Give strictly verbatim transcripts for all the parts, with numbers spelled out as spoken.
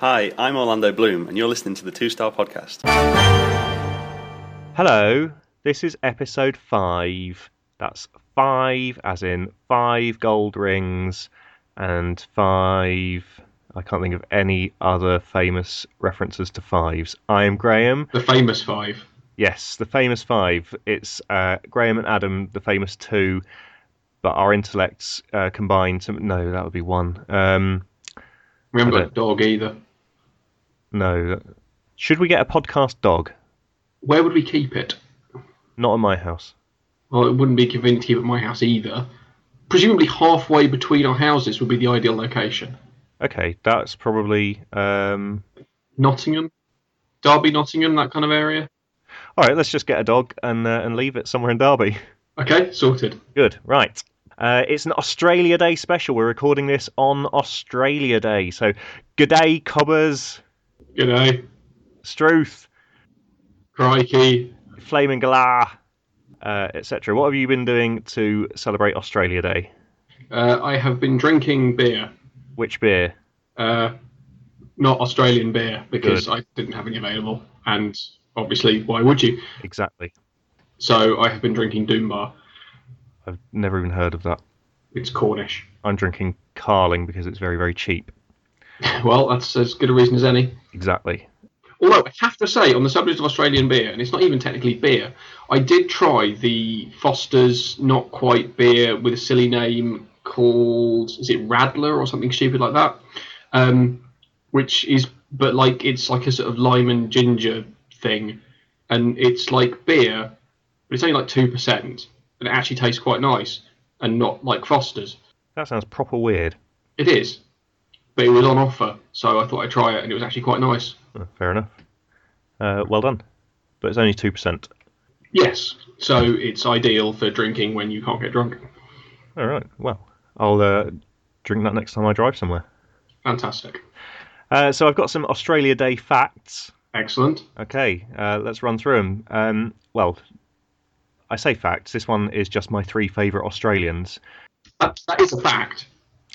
Hi, I'm Orlando Bloom, and you're listening to the Two Star Podcast. Hello, this is episode five. That's five, as in five gold rings, and five... I can't think of any other famous references to fives. I am Graham. The famous five. Yes, the famous five. It's uh, Graham and Adam, the famous two, but our intellects uh, combined to... No, that would be one. Um, we haven't got a dog either. No. Should we get a podcast dog? Where would we keep it? Not in my house. Well, it wouldn't be convenient to keep it at my house either. Presumably halfway between our houses would be the ideal location. Okay, that's probably... Um... Nottingham? Derby, Nottingham, that kind of area? All right, let's just get a dog and uh, and leave it somewhere in Derby. Okay, sorted. Good, right. Uh, it's an Australia Day special. We're recording this on Australia Day. So, g'day, cobbers. G'day. Struth. Crikey. Flaming Galah, uh, et cetera. What have you been doing to celebrate Australia Day? Uh, I have been drinking beer. Which beer? Uh, not Australian beer, because Good. I didn't have any available. And obviously, why would you? Exactly. So I have been drinking Doom Bar. I've never even heard of that. It's Cornish. I'm drinking Carling because it's very, very cheap. Well, that's as good a reason as any. Exactly. Although, I have to say, on the subject of Australian beer, and it's not even technically beer, I did try the Foster's not quite beer with a silly name called, is it Radler or something stupid like that? Um, which is, but like, it's like a sort of lime and ginger thing. And it's like beer, but it's only like two percent. And it actually tastes quite nice, and not like Foster's. That sounds proper weird. It is, but it was on offer, so I thought I'd try it, and it was actually quite nice. Oh, fair enough. Uh, well done. But it's only two percent. Yes, so it's ideal for drinking when you can't get drunk. All right, well, I'll uh, drink that next time I drive somewhere. Fantastic. Uh, so I've got some Australia Day facts. Excellent. Okay, uh, let's run through them. Um, well... I say facts. This one is just my three favourite Australians. That, that is a fact.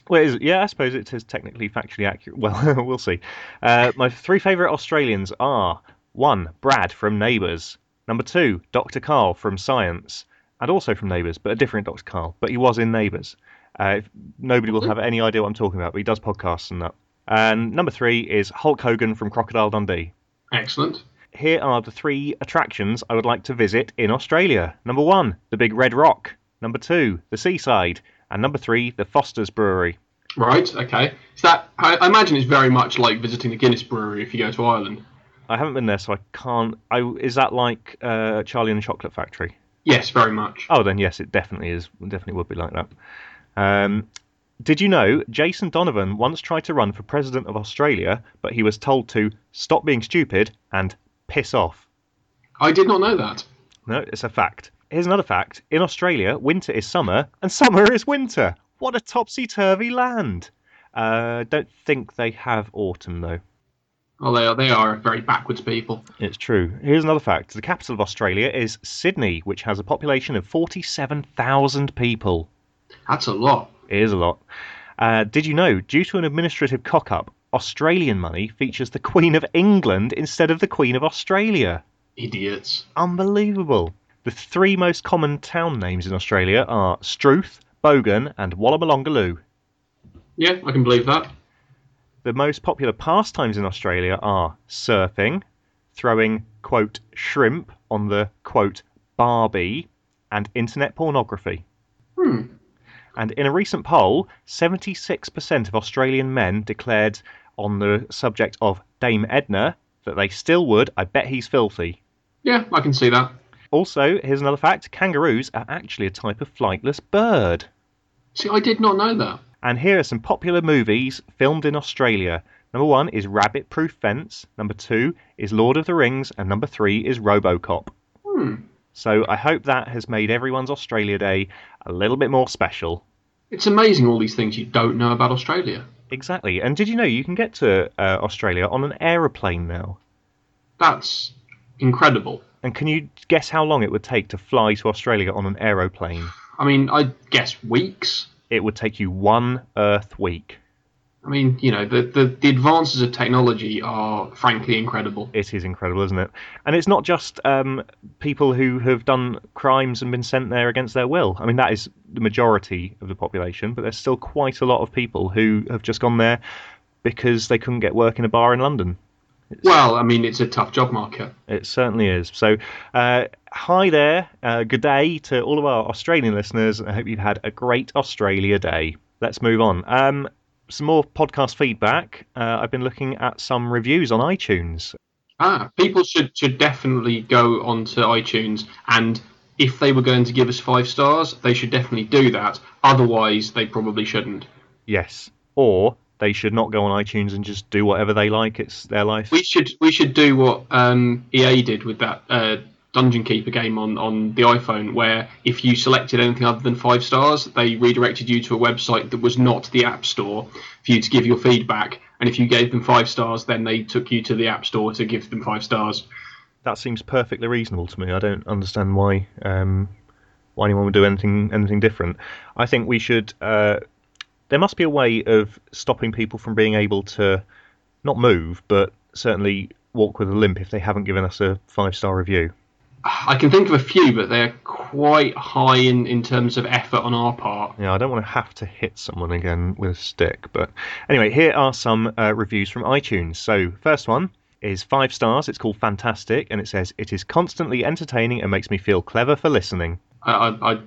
Well, it is, yeah, I suppose it is technically factually accurate. Well, we'll see. Uh, my three favourite Australians are one, Brad from Neighbours. Number two, Doctor Carl from Science, and also from Neighbours, but a different Doctor Carl. But he was in Neighbours. Uh, nobody will have any idea what I'm talking about, but he does podcasts and that. And number three is Hulk Hogan from Crocodile Dundee. Excellent. Here are the three attractions I would like to visit in Australia. Number one, the Big Red Rock. Number two, the seaside. And number three, the Foster's Brewery. Right, okay. So that, I imagine it's very much like visiting the Guinness Brewery if you go to Ireland. I haven't been there, so I can't... I, is that like uh, Charlie and the Chocolate Factory? Yes, very much. Oh, then yes, it definitely is. It definitely would be like that. Um, did you know Jason Donovan once tried to run for President of Australia, but he was told to stop being stupid and... piss off. I did not know that. No, it's a fact. Here's another fact. In Australia, winter is summer, and summer is winter. What a topsy-turvy land. Uh, don't think they have autumn, though. Oh, they are, they are very backwards people. It's true. Here's another fact. The capital of Australia is Sydney, which has a population of forty-seven thousand people. That's a lot. It is a lot. Uh, did you know, due to an administrative cock-up, Australian money features the Queen of England instead of the Queen of Australia. Idiots. Unbelievable. The three most common town names in Australia are Struth, Bogan and Wallumalongaloo. Yeah, I can believe that. The most popular pastimes in Australia are surfing, throwing, quote, shrimp on the, quote, barbie, and internet pornography. Hmm. And in a recent poll, seventy-six percent of Australian men declared on the subject of Dame Edna that they still would, I bet he's filthy. Yeah, I can see that. Also, here's another fact, kangaroos are actually a type of flightless bird. See, I did not know that. And here are some popular movies filmed in Australia. Number one is Rabbit Proof Fence, number two is Lord of the Rings, and number three is RoboCop. Hmm. So I hope that has made everyone's Australia Day a little bit more special. It's amazing all these things you don't know about Australia. Exactly. And did you know you can get to uh, Australia on an aeroplane now? That's incredible. And can you guess how long it would take to fly to Australia on an aeroplane? I mean, I guess weeks. It would take you one Earth week. I mean, you know, the, the, the advances of technology are frankly incredible. It is incredible, isn't it? And it's not just um, people who have done crimes and been sent there against their will. I mean, that is the majority of the population, but there's still quite a lot of people who have just gone there because they couldn't get work in a bar in London. It's, well, I mean, it's a tough job market. It certainly is. So, uh, hi there. Uh, good day to all of our Australian listeners. I hope you've had a great Australia Day. Let's move on. Um, some more podcast feedback. Uh, I've been looking at some reviews on iTunes. Ah, people should, should definitely go onto iTunes, and if they were going to give us five stars, they should definitely do that. Otherwise, they probably shouldn't. Yes. Or they should not go on iTunes and just do whatever they like. It's their life. We should we should do what um, E A did with that uh, Dungeon Keeper game on, on the iPhone, where if you selected anything other than five stars, they redirected you to a website that was not the App Store for you to give your feedback. And if you gave them five stars, then they took you to the App Store to give them five stars. That seems perfectly reasonable to me. I don't understand why um, why anyone would do anything anything different. I think we should... Uh, There must be a way of stopping people from being able to not move, but certainly walk with a limp if they haven't given us a five-star review. I can think of a few, but they're quite high in, in terms of effort on our part. Yeah, I don't want to have to hit someone again with a stick. But anyway, here are some uh, reviews from iTunes. So first one is five stars. It's called Fantastic, and it says, "It is constantly entertaining and makes me feel clever for listening." Uh, I, I,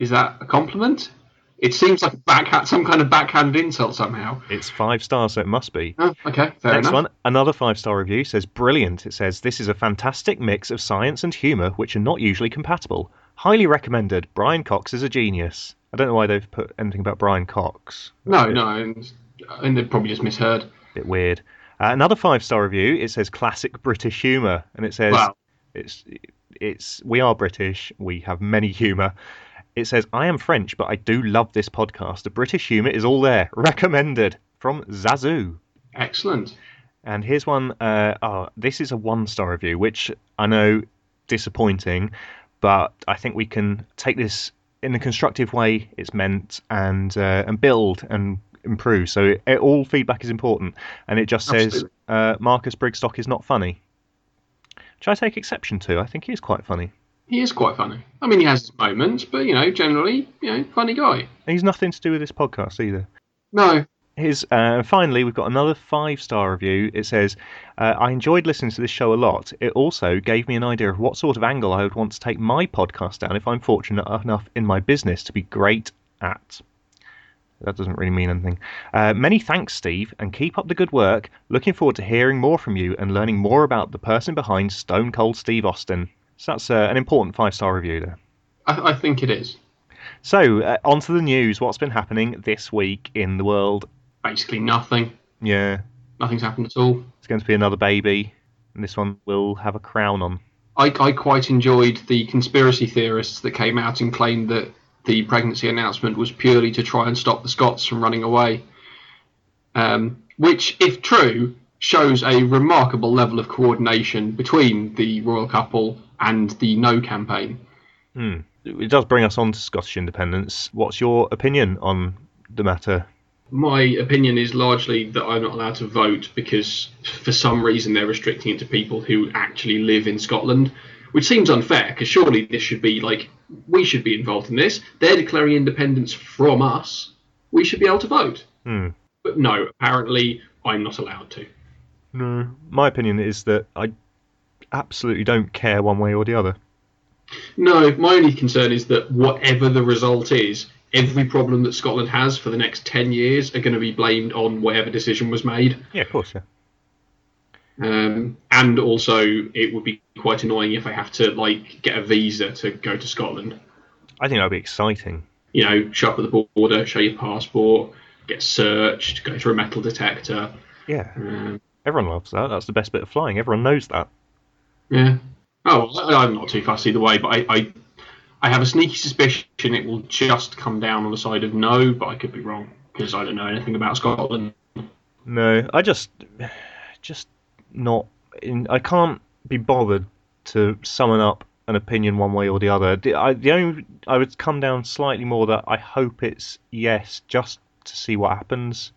is that a compliment? It seems like a backhand, some kind of backhanded insult somehow. It's five stars, so it must be. Oh, okay, fair enough. Next one, another five-star review says, "Brilliant." It says, "This is a fantastic mix of science and humour, which are not usually compatible. Highly recommended. Brian Cox is a genius." I don't know why they've put anything about Brian Cox. No, no, and they've probably just misheard. Bit weird. Uh, another five-star review, it says, "Classic British humour." And it says, wow. it's, it's, "We are British. We have many humour." It says, "I am French, but I do love this podcast. The British humour is all there. Recommended." From Zazu. Excellent. And here's one. Uh, oh, this is a one-star review, which I know, disappointing, but I think we can take this in a constructive way it's meant and uh, and build and improve. So it, it, all feedback is important. And it just Absolutely. says, uh, "Marcus Brigstock is not funny." Which I take exception to. I think he is quite funny. He is quite funny. I mean, he has his moments, but, you know, generally, you know, funny guy. And he's nothing to do with this podcast either. No. His, uh, finally, we've got another five-star review. It says, uh, "I enjoyed listening to this show a lot. It also gave me an idea of what sort of angle I would want to take my podcast down if I'm fortunate enough in my business to be great at." That doesn't really mean anything. Uh, "many thanks, Steve, and keep up the good work. Looking forward to hearing more from you and learning more about the person behind Stone Cold Steve Austin." So that's uh, an important five-star review there. I, I think it is. So, uh, on to the news. What's been happening this week in the world? Basically nothing. Yeah. Nothing's happened at all. It's going to be another baby, and this one will have a crown on. I, I quite enjoyed the conspiracy theorists that came out and claimed that the pregnancy announcement was purely to try and stop the Scots from running away. Um, which, if true, shows a remarkable level of coordination between the royal couple and the No campaign. Hmm. It does bring us on to Scottish independence. What's your opinion on the matter? My opinion is largely that I'm not allowed to vote because for some reason they're restricting it to people who actually live in Scotland, which seems unfair because surely this should be like, we should be involved in this. They're declaring independence from us. We should be able to vote. Hmm. But no, apparently I'm not allowed to. No, my opinion is that I absolutely don't care one way or the other. No, my only concern is that whatever the result is, every problem that Scotland has for the next ten years are going to be blamed on whatever decision was made. Yeah, of course, yeah. Um, and also, it would be quite annoying if I have to, like, get a visa to go to Scotland. I think that would be exciting. You know, show up at the border, show your passport, get searched, go through a metal detector. Yeah. Um, Everyone loves that. That's the best bit of flying. Everyone knows that. Yeah. Oh, I'm not too fussy either way, but I, I, I have a sneaky suspicion it will just come down on the side of no, but I could be wrong because I don't know anything about Scotland. No, I just, just not. In, I can't be bothered to summon up an opinion one way or the other. The, I, the only I would come down slightly more that I hope it's yes, just to see what happens.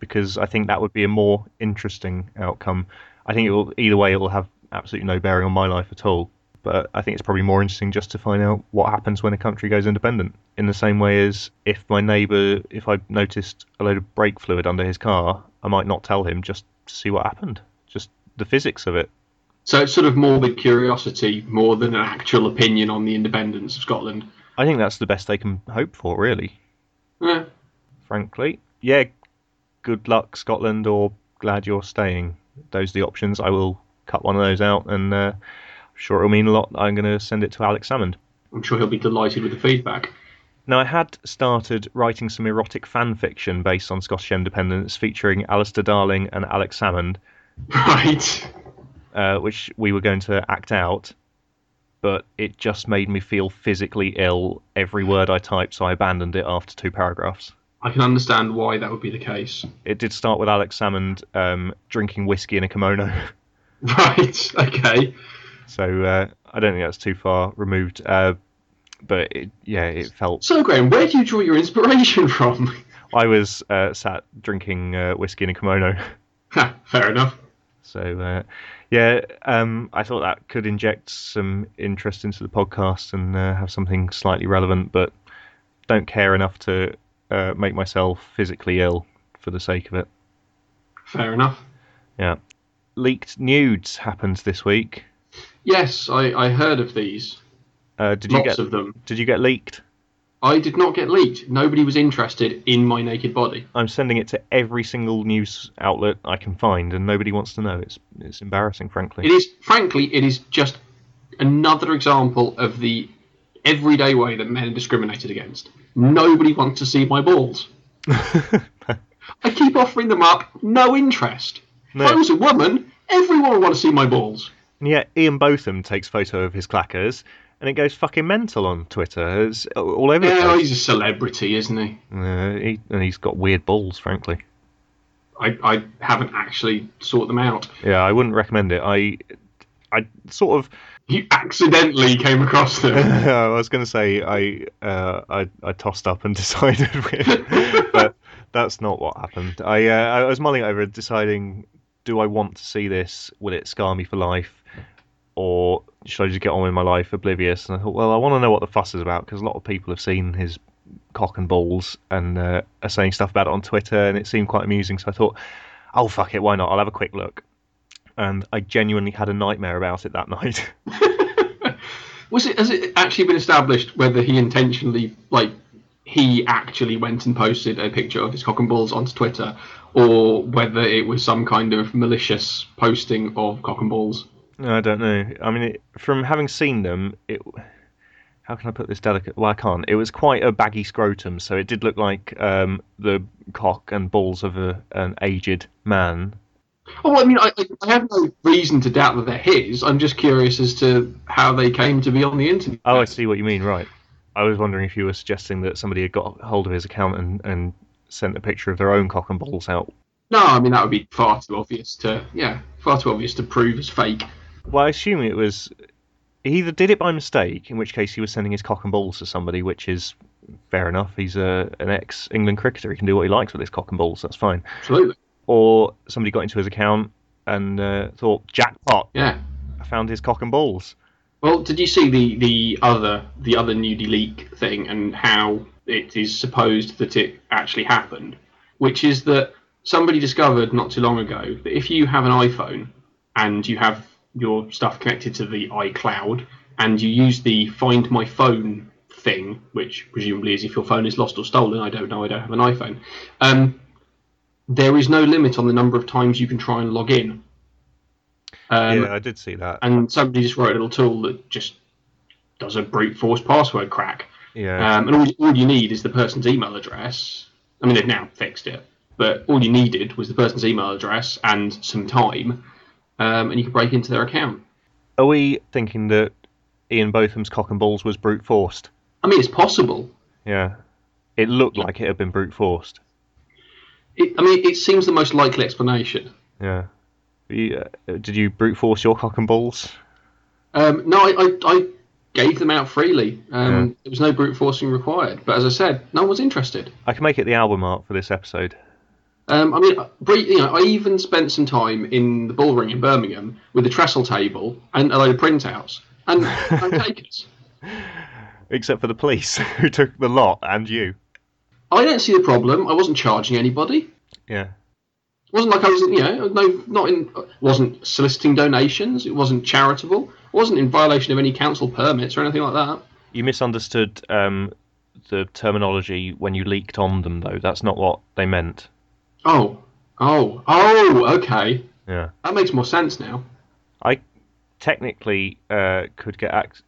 because I think that would be a more interesting outcome. I think it will, either way, it will have absolutely no bearing on my life at all. But I think it's probably more interesting just to find out what happens when a country goes independent. In the same way as if my neighbour, if I noticed a load of brake fluid under his car, I might not tell him just to see what happened, just the physics of it. So it's sort of morbid curiosity more than an actual opinion on the independence of Scotland. I think that's the best they can hope for, really. Yeah. Frankly. Yeah, good luck, Scotland, or glad you're staying. Those are the options. I will cut one of those out and... Uh, sure, it'll mean a lot. I'm going to send it to Alex Salmond. I'm sure he'll be delighted with the feedback. Now, I had started writing some erotic fan fiction based on Scottish independence featuring Alistair Darling and Alex Salmond. Right. Uh, which we were going to act out, but it just made me feel physically ill every word I typed, so I abandoned it after two paragraphs. I can understand why that would be the case. It did start with Alex Salmond um, drinking whiskey in a kimono. Right, okay. So uh, I don't think that's too far removed, uh, but it, yeah, it felt... So, Graham, where do you draw your inspiration from? I was uh, sat drinking uh, whiskey in a kimono. Ha, fair enough. So, uh, yeah, um, I thought that could inject some interest into the podcast and uh, have something slightly relevant, but don't care enough to uh, make myself physically ill for the sake of it. Fair enough. Yeah. Leaked nudes happened this week. Yes, I, I heard of these. Uh, did Lots you get, of them. Did you get leaked? I did not get leaked. Nobody was interested in my naked body. I'm sending it to every single news outlet I can find, and nobody wants to know. It's it's embarrassing, frankly. It is, frankly, it is just another example of the everyday way that men are discriminated against. Nobody wants to see my balls. I keep offering them up, no interest. No. If I was a woman, everyone would want to see my balls. And yet Ian Botham takes photo of his clackers, and it goes fucking mental on Twitter. It's all over the place. Yeah, he's a celebrity, isn't he? Uh, he and he's got weird balls, frankly. I, I haven't actually sought them out. Yeah, I wouldn't recommend it. I I sort of... You accidentally came across them. I was going to say I, uh, I I tossed up and decided, but that's not what happened. I uh, I was mulling over deciding... Do I want to see this? Will it scar me for life? Or should I just get on with my life oblivious? And I thought, well, I want to know what the fuss is about, because a lot of people have seen his cock and balls and uh, are saying stuff about it on Twitter, and it seemed quite amusing. So I thought, oh, fuck it, why not? I'll have a quick look. And I genuinely had a nightmare about it that night. Was it? Has it actually been established whether he intentionally, like, he actually went and posted a picture of his cock and balls onto Twitter, or whether it was some kind of malicious posting of cock and balls? No, I don't know. I mean, it, from having seen them, it, how can I put this delicate? Well, I can't. It was quite a baggy scrotum, so it did look like um, the cock and balls of a, an aged man. Oh, well, I mean, I, I have no reason to doubt that they're his. I'm just curious as to how they came to be on the internet. Oh, I see what you mean, right. I was wondering if you were suggesting that somebody had got hold of his account and... and sent a picture of their own cock and balls out. No, I mean, that would be far too obvious to, yeah, far too obvious to prove as fake. Well, I assume it was, he either did it by mistake, in which case he was sending his cock and balls to somebody, which is fair enough. He's a, an ex-England cricketer. He can do what he likes with his cock and balls. That's fine. Absolutely. Or somebody got into his account and uh, thought, jackpot. Yeah. I found his cock and balls. Well, did you see the, the other the other nudie leak thing and how it is supposed that it actually happened? Which is that somebody discovered not too long ago that if you have an iPhone and you have your stuff connected to the iCloud and you use the Find My Phone thing, which presumably is if your phone is lost or stolen, I don't know, I don't have an iPhone, um, there is no limit on the number of times you can try and log in. Um, yeah, I did see that. And somebody just wrote a little tool that just does a brute force password crack. Yeah. Um, and all, all you need is the person's email address. I mean, they've now fixed it, but all you needed was the person's email address and some time, um, and you could break into their account. Are we thinking that Ian Botham's cock and balls was brute forced? I mean, it's possible. Yeah. It looked like it had been brute forced. It, I mean, it seems the most likely explanation. Yeah. You, uh, did you brute force your cock and balls? Um, no, I, I, I gave them out freely. Um, yeah. There was no brute forcing required. But as I said, no one was interested. I can make it the album art for this episode. Um, I mean, you know, I even spent some time in the bull ring in Birmingham with a trestle table and a load of printouts and no takers. Except for the police, who took the lot, and you. I don't see the problem. I wasn't charging anybody. Yeah. It wasn't like I was, you know, no, not in. Wasn't soliciting donations. It wasn't charitable. It wasn't in violation of any council permits or anything like that. You misunderstood um, the terminology when you leaked on them, though. That's not what they meant. Oh, oh, oh, okay. Yeah. That makes more sense now. I technically uh, could get... Ac-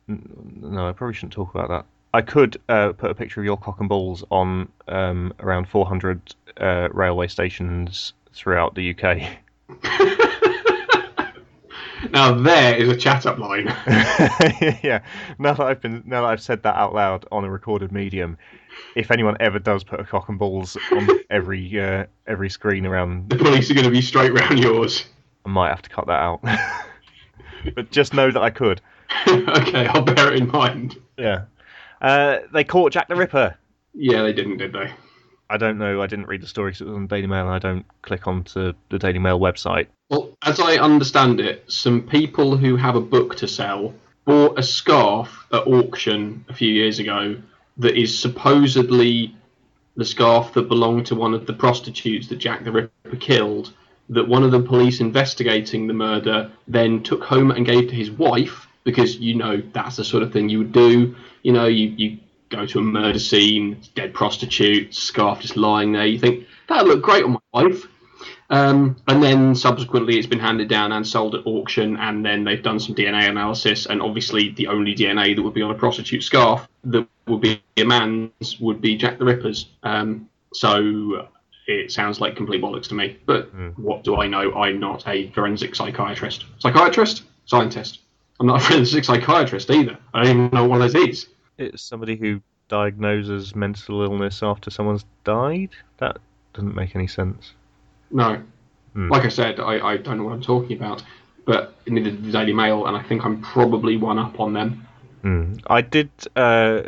no, I probably shouldn't talk about that. I could uh, put a picture of your cock and balls on um, around four hundred uh, railway stations throughout the U K. Now there is a chat-up line. Yeah. Now that I've been, now that I've said that out loud on a recorded medium, if anyone ever does put a cock and balls on every uh, every screen around, the police are going to be straight round yours. I might have to cut that out. But just know that I could. Okay, I'll bear it in mind. Yeah. Uh, they caught Jack the Ripper. Yeah, they didn't, did they? I don't know. I didn't read the story because it was on Daily Mail and I don't click onto the Daily Mail website. Well, as I understand it, some people who have a book to sell bought a scarf at auction a few years ago that is supposedly the scarf that belonged to one of the prostitutes that Jack the Ripper killed, that one of the police investigating the murder then took home and gave to his wife because, you know, that's the sort of thing you would do. You know, you... you go to a murder scene, dead prostitute, scarf just lying there. You think, that'll look great on my wife. Um, and then subsequently it's been handed down and sold at auction, and then they've done some D N A analysis, and obviously the only D N A that would be on a prostitute scarf that would be a man's would be Jack the Ripper's. Um, so it sounds like complete bollocks to me. But mm. What do I know? I'm not a forensic psychiatrist. Psychiatrist? Scientist. I'm not a forensic psychiatrist either. I don't even know what that is. It's somebody who diagnoses mental illness after someone's died? That doesn't make any sense. No. Hmm. Like I said, I, I don't know what I'm talking about, but neither did the Daily Mail, and I think I'm probably one up on them. Hmm. I did uh,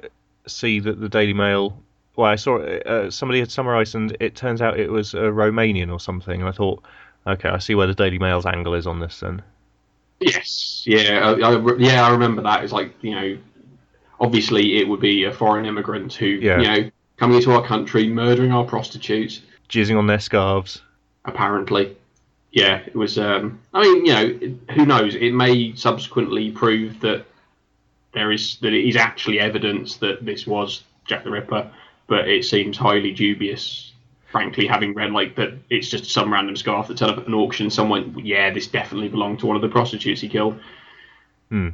see that the Daily Mail... Well, I saw uh, somebody had summarised, and it turns out it was a Romanian or something, and I thought, OK, I see where the Daily Mail's angle is on this, then. Yes, yeah, I, I, yeah, I remember that. It's like, you know... Obviously, it would be a foreign immigrant who, yeah. you know, coming into our country, murdering our prostitutes. Jizzing on their scarves. Apparently. Yeah, it was... Um, I mean, you know, who knows? It may subsequently prove that there is that it is actually evidence that this was Jack the Ripper, but it seems highly dubious, frankly, having read, like, that it's just some random scarf that turned up at an auction. Someone, yeah, this definitely belonged to one of the prostitutes he killed. Hmm.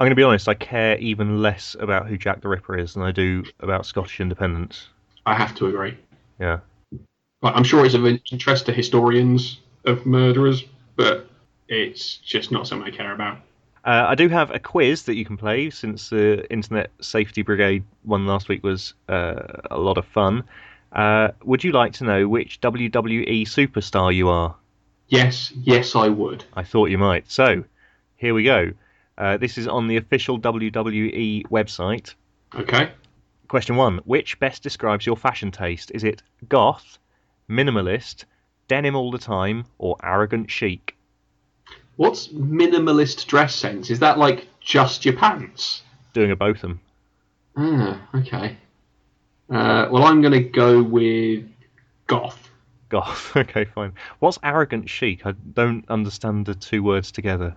I'm going to be honest, I care even less about who Jack the Ripper is than I do about Scottish independence. I have to agree. Yeah. I'm sure it's of interest to historians of murderers, but it's just not something I care about. Uh, I do have a quiz that you can play, since the Internet Safety Brigade one last week was uh, a lot of fun. Uh, would you like to know which W W E superstar you are? Yes, yes I would. I thought you might. So, here we go. Uh, this is on the official W W E website. Okay. Question one. Which best describes your fashion taste? Is it goth, minimalist, denim all the time, or arrogant chic? What's minimalist dress sense? Is that like just your pants? Doing a both of them. Ah, okay. Uh, well, I'm going to go with goth. Goth, okay, fine. What's arrogant chic? I don't understand the two words together.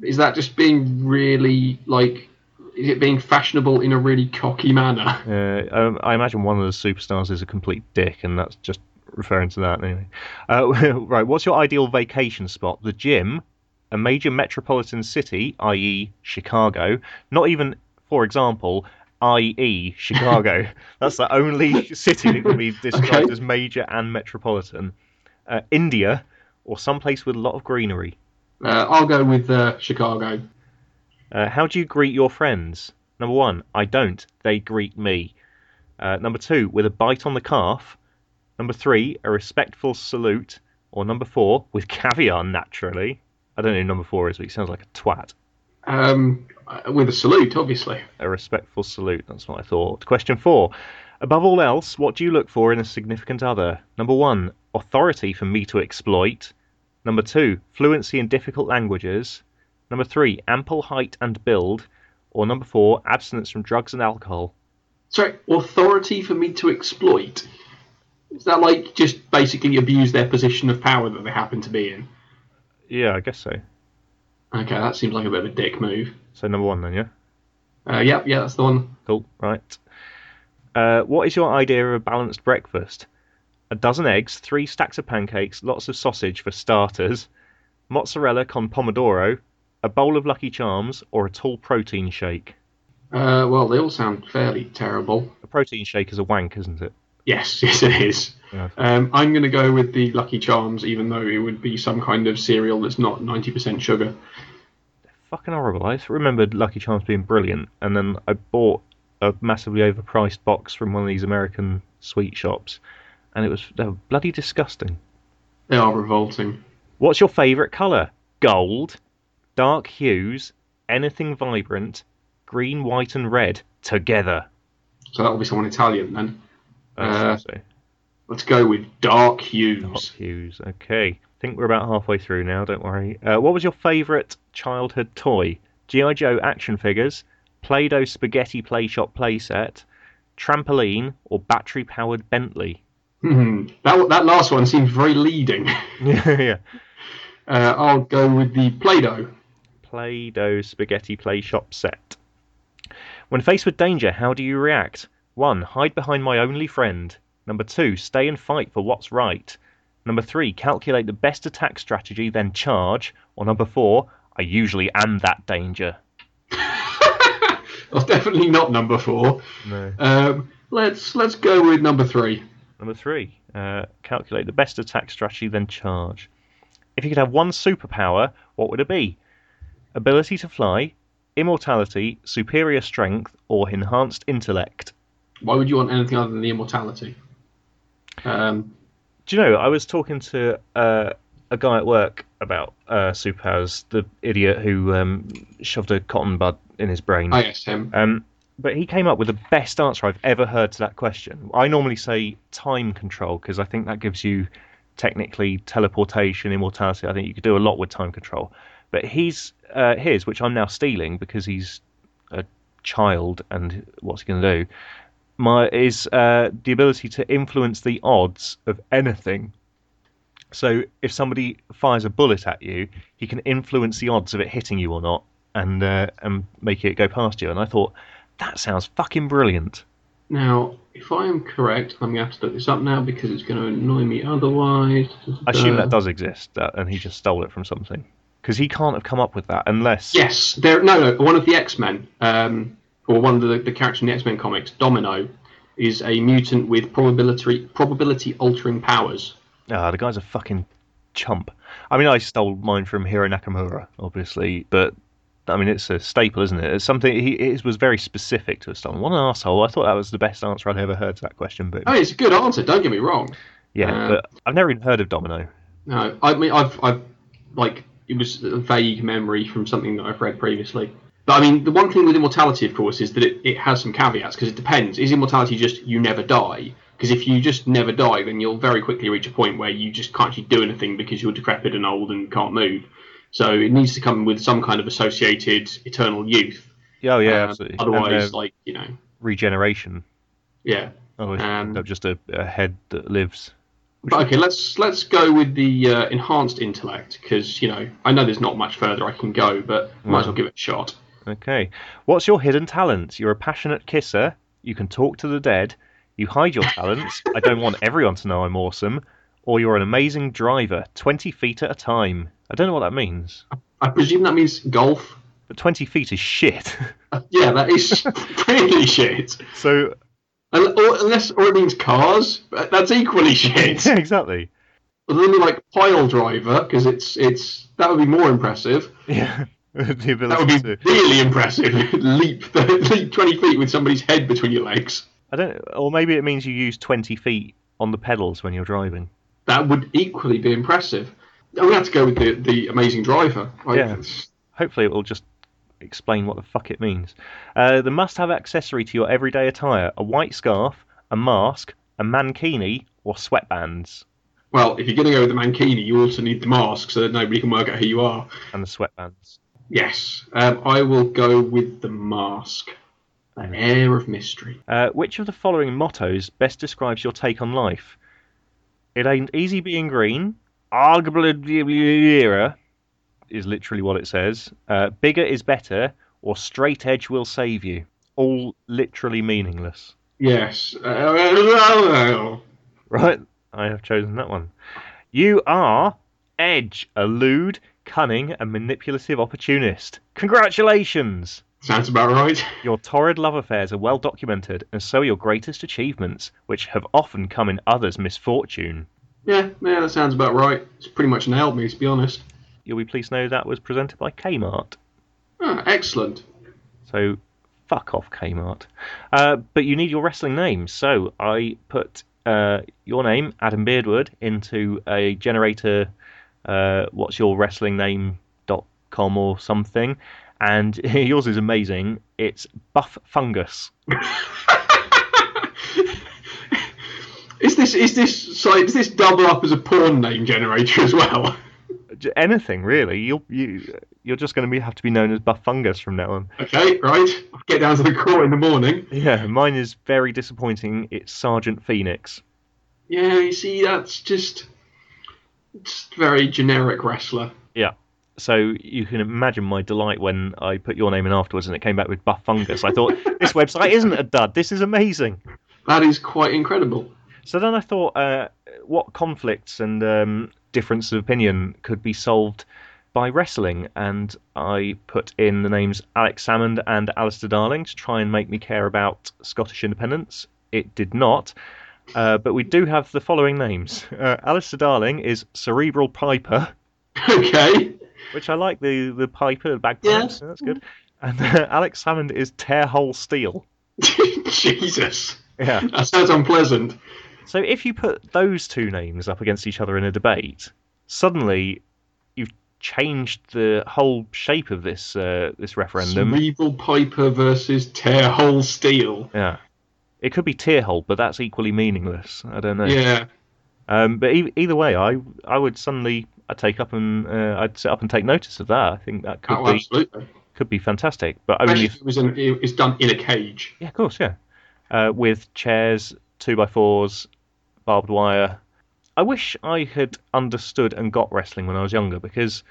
Is that just being really, like, is it being fashionable in a really cocky manner? Uh, um, I imagine one of the superstars is a complete dick, and that's just referring to that anyway. Uh, right, what's your ideal vacation spot? The gym, a major metropolitan city, that is. Chicago, not even, for example, that is. Chicago. That's the only city that can be described okay. as major and metropolitan. Uh, India, or someplace with a lot of greenery. Uh, I'll go with uh, Chicago. Uh, how do you greet your friends? Number one, I don't. They greet me. Uh, number two, with a bite on the calf. Number three, a respectful salute. Or number four, with caviar, naturally. I don't know who number four is, but he sounds like a twat. Um, with a salute, obviously. A respectful salute, that's what I thought. Question four. Above all else, what do you look for in a significant other? Number one, authority for me to exploit. Number two, fluency in difficult languages. Number three, ample height and build. Or number four, abstinence from drugs and alcohol. Sorry, authority for me to exploit? Is that like just basically abuse their position of power that they happen to be in? Yeah, I guess so. Okay, that seems like a bit of a dick move. So number one then, yeah? Uh, yep, yeah, yeah, that's the one. Cool, right. Uh, what is your idea of a balanced breakfast? A dozen eggs, three stacks of pancakes, lots of sausage for starters, mozzarella con pomodoro, a bowl of Lucky Charms, or a tall protein shake? Uh, well, they all sound fairly terrible. A protein shake is a wank, isn't it? Yes, yes it is. Yeah. Um, I'm going to go with the Lucky Charms, even though it would be some kind of cereal that's not ninety percent sugar. They're fucking horrible. I just remembered Lucky Charms being brilliant, and then I bought a massively overpriced box from one of these American sweet shops, and it was they were bloody disgusting. They are revolting. What's your favourite colour? Gold, dark hues, anything vibrant, green, white and red together. So that'll be someone Italian then. Uh, so. Let's go with dark hues. Dark hues, okay. I think we're about halfway through now, don't worry. Uh, what was your favourite childhood toy? G I. Joe action figures, Play-Doh spaghetti play shop playset, trampoline or battery-powered Bentley? Hmm, that, that last one seems very leading. yeah, yeah. Uh, I'll go with the Play-Doh. Play-Doh spaghetti play shop set. When faced with danger, how do you react? One, hide behind my only friend. Number two, stay and fight for what's right. Number three, calculate the best attack strategy, then charge. Or number four, I usually am that danger. That's definitely not number four. No. Um, let's let's go with number three. Number three, uh, calculate the best attack strategy, then charge. If you could have one superpower, what would it be? Ability to fly, immortality, superior strength, or enhanced intellect? Why would you want anything other than the immortality? Um, Do you know, I was talking to uh, a guy at work about uh, superpowers, the idiot who um, shoved a cotton bud in his brain. I asked him. Um, but he came up with the best answer I've ever heard to that question. I normally say time control, because I think that gives you technically teleportation, immortality. I think you could do a lot with time control. But he's, uh, his, which I'm now stealing because he's a child and what's he going to do? My is uh, the ability to influence the odds of anything. So if somebody fires a bullet at you, he can influence the odds of it hitting you or not, and uh, and make it go past you. And I thought, that sounds fucking brilliant. Now, if I am correct, I'm going to have to look this up now because it's going to annoy me otherwise. I assume that does exist, uh, and he just stole it from something. Because he can't have come up with that unless... Yes, there. no, no, one of the X-Men... Um... or one of the, the characters in the X-Men comics, Domino, is a mutant with probability probability altering powers. Ah, the guy's a fucking chump. I mean, I stole mine from Hiro Nakamura, obviously, but I mean, it's a staple, isn't it? It's something he it was very specific to a stolen. What an arsehole! I thought that was the best answer I'd ever heard to that question. But oh, it's a good answer. Don't get me wrong. Yeah, um, but I've never even heard of Domino. No, I mean, I've I've like it was a vague memory from something that I've read previously. But, I mean, the one thing with immortality, of course, is that it, it has some caveats, because it depends. Is immortality just you never die? Because if you just never die, then you'll very quickly reach a point where you just can't actually do anything because you're decrepit and old and can't move. So it needs to come with some kind of associated eternal youth. Oh, yeah, um, absolutely. Otherwise, and, uh, like, you know... regeneration. Yeah. Otherwise, um, just a, a head that lives... But okay, let's let's go with the uh, enhanced intellect, because, you know, I know there's not much further I can go, but might as well give it a shot. Okay. What's your hidden talent? You're a passionate kisser. You can talk to the dead. You hide your talents. I don't want everyone to know I'm awesome. Or you're an amazing driver, twenty feet at a time. I don't know what that means. I presume that means golf. But twenty feet is shit. Yeah, that is really shit. So... Or, unless, or it means cars. That's equally shit. Yeah, exactly. But then, like, pile driver, because it's, it's, that would be more impressive. Yeah. The that would be to... really impressive. leap, leap twenty feet with somebody's head between your legs. I don't. Or maybe it means you use twenty feet on the pedals when you're driving. That would equally be impressive. I'm going to have to go with the, the amazing driver. Like, yeah. Hopefully it will just explain what the fuck it means. Uh, the must-have accessory to your everyday attire: a white scarf, a mask, a mankini, or sweatbands? Well, if you're going to go with the mankini, you also need the mask so that nobody can work out who you are. And the sweatbands. Yes. Um, I will go with the mask. An air of mystery. Uh, which of the following mottos best describes your take on life? It ain't easy being green. Arguably is literally what it says. Uh, bigger is better, or straight edge will save you. All literally meaningless. Yes. Right, I have chosen that one. You are edge, a lewd, cunning, and manipulative opportunist. Congratulations! Sounds about right. Your torrid love affairs are well documented, and so are your greatest achievements, which have often come in others' misfortune. Yeah, yeah, that sounds about right. It's pretty much nailed me, to be honest. You'll be pleased to know that was presented by Kmart. Oh, excellent. So, fuck off, Kmart. Uh, but you need your wrestling name, so I put uh, your name, Adam Beardwood, into a generator, uh, what's your wrestling name dot com or something, and yours is amazing. It's Buff Fungus. Is this is this sorry, does this double up as a porn name generator as well? Anything really. You'll you you're just going to be, have to be known as Buff Fungus from now on. Okay, right. I'll get down to the court in the morning. Yeah, mine is very disappointing. It's Sergeant Phoenix. Yeah, you see, that's just just very generic wrestler. Yeah. So you can imagine my delight when I put your name in afterwards and it came back with Buff Fungus. I thought, this website isn't a dud. This is amazing. That is quite incredible. So then I thought, uh, what conflicts and um, difference of opinion could be solved by wrestling? And I put in the names Alex Salmond and Alistair Darling to try and make me care about Scottish independence. It did not. Uh, but we do have the following names. Uh, Alistair Darling is Cerebral Piper. Okay. Which I like, the, the piper, the bagpipes, yeah. So that's good. And uh, Alex Salmond is Tear Hole Steel. Jesus. Yeah. That sounds unpleasant. So if you put those two names up against each other in a debate, suddenly you've changed the whole shape of this uh, this referendum. Cerebral Piper versus Tear Hole Steel. Yeah. It could be Tear Hole, but that's equally meaningless. I don't know. Yeah. Um, but e- either way, I I would suddenly... I'd take up and uh, I'd sit up and take notice of that. I think that could oh, be absolutely. could be fantastic. But only if it was in, it's done in a cage. Yeah, of course, yeah. Uh, with chairs, two by fours, barbed wire. I wish I had understood and got wrestling when I was younger, because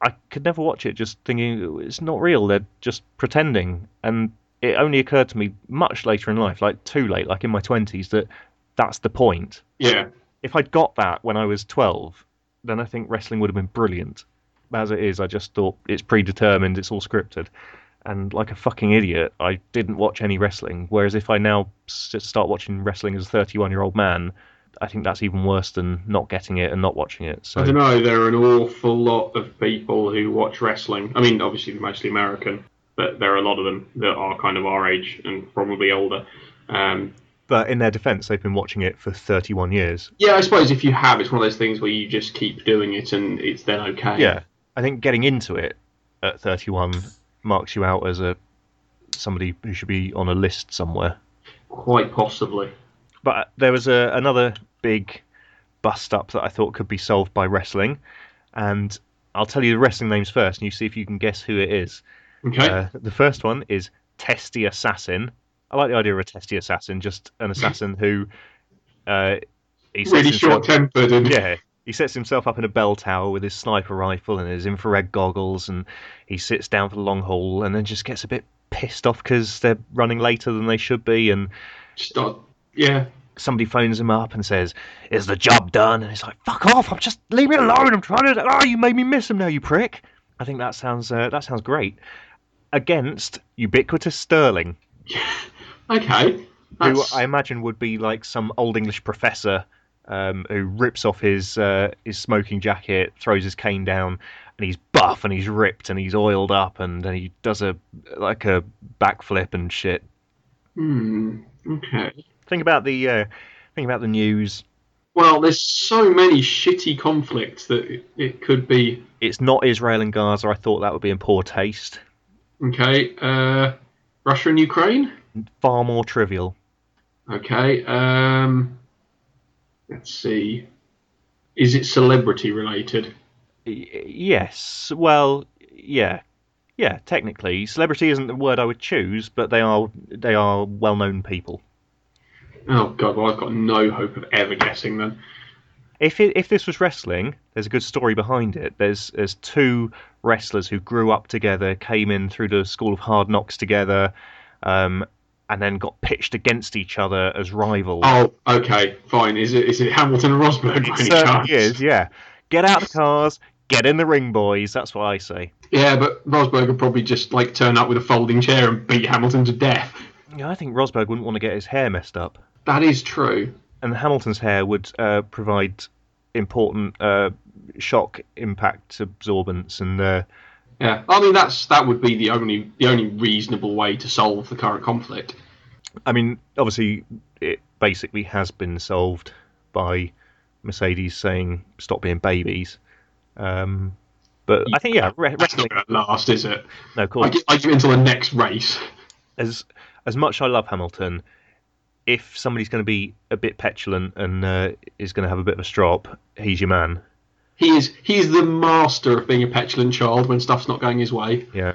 I could never watch it just thinking it's not real. They're just pretending, and it only occurred to me much later in life, like too late, like in my twenties, that that's the point. Yeah. If I'd got that when I was twelve. Then I think wrestling would have been brilliant. As it is, I just thought it's predetermined, it's all scripted. And like a fucking idiot, I didn't watch any wrestling. Whereas if I now start watching wrestling as a thirty-one-year-old man, I think that's even worse than not getting it and not watching it. So. I don't know, there are an awful lot of people who watch wrestling. I mean, obviously mostly American, but there are a lot of them that are kind of our age and probably older. Um But in their defence, they've been watching it for thirty-one years. Yeah, I suppose if you have, it's one of those things where you just keep doing it and it's then okay. Yeah, I think getting into it at thirty-one marks you out as a somebody who should be on a list somewhere. Quite possibly. But there was a, another big bust-up that I thought could be solved by wrestling. And I'll tell you the wrestling names first, and you see if you can guess who it is. Okay. Uh, the first one is Testy Assassin. I like the idea of a testy assassin, just an assassin who... Uh, he sets really short-tempered. And... Yeah, he sets himself up in a bell tower with his sniper rifle and his infrared goggles, and he sits down for the long haul and then just gets a bit pissed off because they're running later than they should be. And Stop. Yeah. Somebody phones him up and says, is the job done? And he's like, fuck off, I'm just leave me alone, I'm trying to... Oh, you made me miss him now, you prick. I think that sounds, uh, that sounds great. Against Ubiquitous Sterling. Okay. That's... Who I imagine would be like some old English professor um, who rips off his uh, his smoking jacket, throws his cane down, and he's buff and he's ripped and he's oiled up and, and he does a like a backflip and shit. Hmm. Okay. Think about the uh, think about the news. Well, there's so many shitty conflicts that it, it could be. It's not Israel and Gaza. I thought that would be in poor taste. Okay. Uh, Russia and Ukraine. Far more trivial. Okay. Um, let's see. Is it celebrity related? Yes. Well, yeah. Yeah, technically. Celebrity isn't the word I would choose, but they are they are well-known people. Oh, God, well, I've got no hope of ever guessing them. If it, if this was wrestling, there's a good story behind it. There's there's two wrestlers who grew up together, came in through the School of Hard Knocks together, um, and then got pitched against each other as rivals. Oh, okay, fine. Is it is it Hamilton and Rosberg? It certainly is, yeah. Get out the cars, get in the ring, boys. That's what I say. Yeah, but Rosberg would probably just like turn up with a folding chair and beat Hamilton to death. Yeah, I think Rosberg wouldn't want to get his hair messed up. That is true. And Hamilton's hair would uh, provide important uh, shock impact absorbance, and uh, yeah, I mean that's that would be the only the only reasonable way to solve the current conflict. I mean, obviously, it basically has been solved by Mercedes saying stop being babies. Um, but yeah, I think yeah, re- that's wrestling... not going to last, is it? No, of course. I give, I give until the next race. As as much I love Hamilton. If somebody's going to be a bit petulant and uh, is going to have a bit of a strop, he's your man. He is he is the master of being a petulant child when stuff's not going his way. Yeah.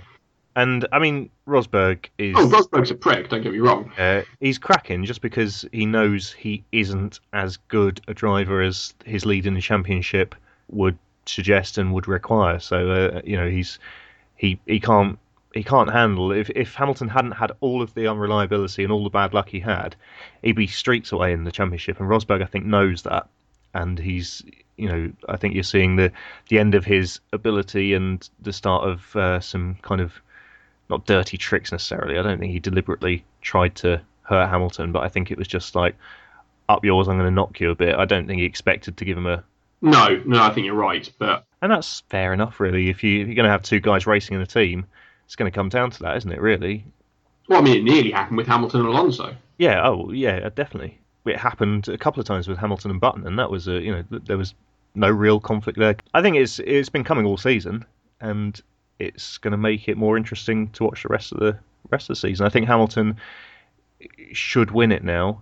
And, I mean, Rosberg is... Oh, Rosberg's a prick, don't get me wrong. Uh, he's cracking just because he knows he isn't as good a driver as his lead in the championship would suggest and would require. So, uh, you know, he's he, he can't... He can't handle if if Hamilton hadn't had all of the unreliability and all the bad luck he had, he'd be streaks away in the championship. And Rosberg, I think, knows that, and he's you know I think you're seeing the the end of his ability and the start of uh, some kind of not dirty tricks necessarily. I don't think he deliberately tried to hurt Hamilton, but I think it was just like up yours, I'm going to knock you a bit. I don't think he expected to give him a no, no. I think you're right, but and that's fair enough, really. If you if you're going to have two guys racing in a team. It's going to come down to that, isn't it, really? Well, I mean, it nearly happened with Hamilton and Alonso. Yeah, oh, yeah, definitely. It happened a couple of times with Hamilton and Button, and that was, a, you know, there was no real conflict there. I think it's it's been coming all season, and it's going to make it more interesting to watch the rest of the rest of the season. I think Hamilton should win it now,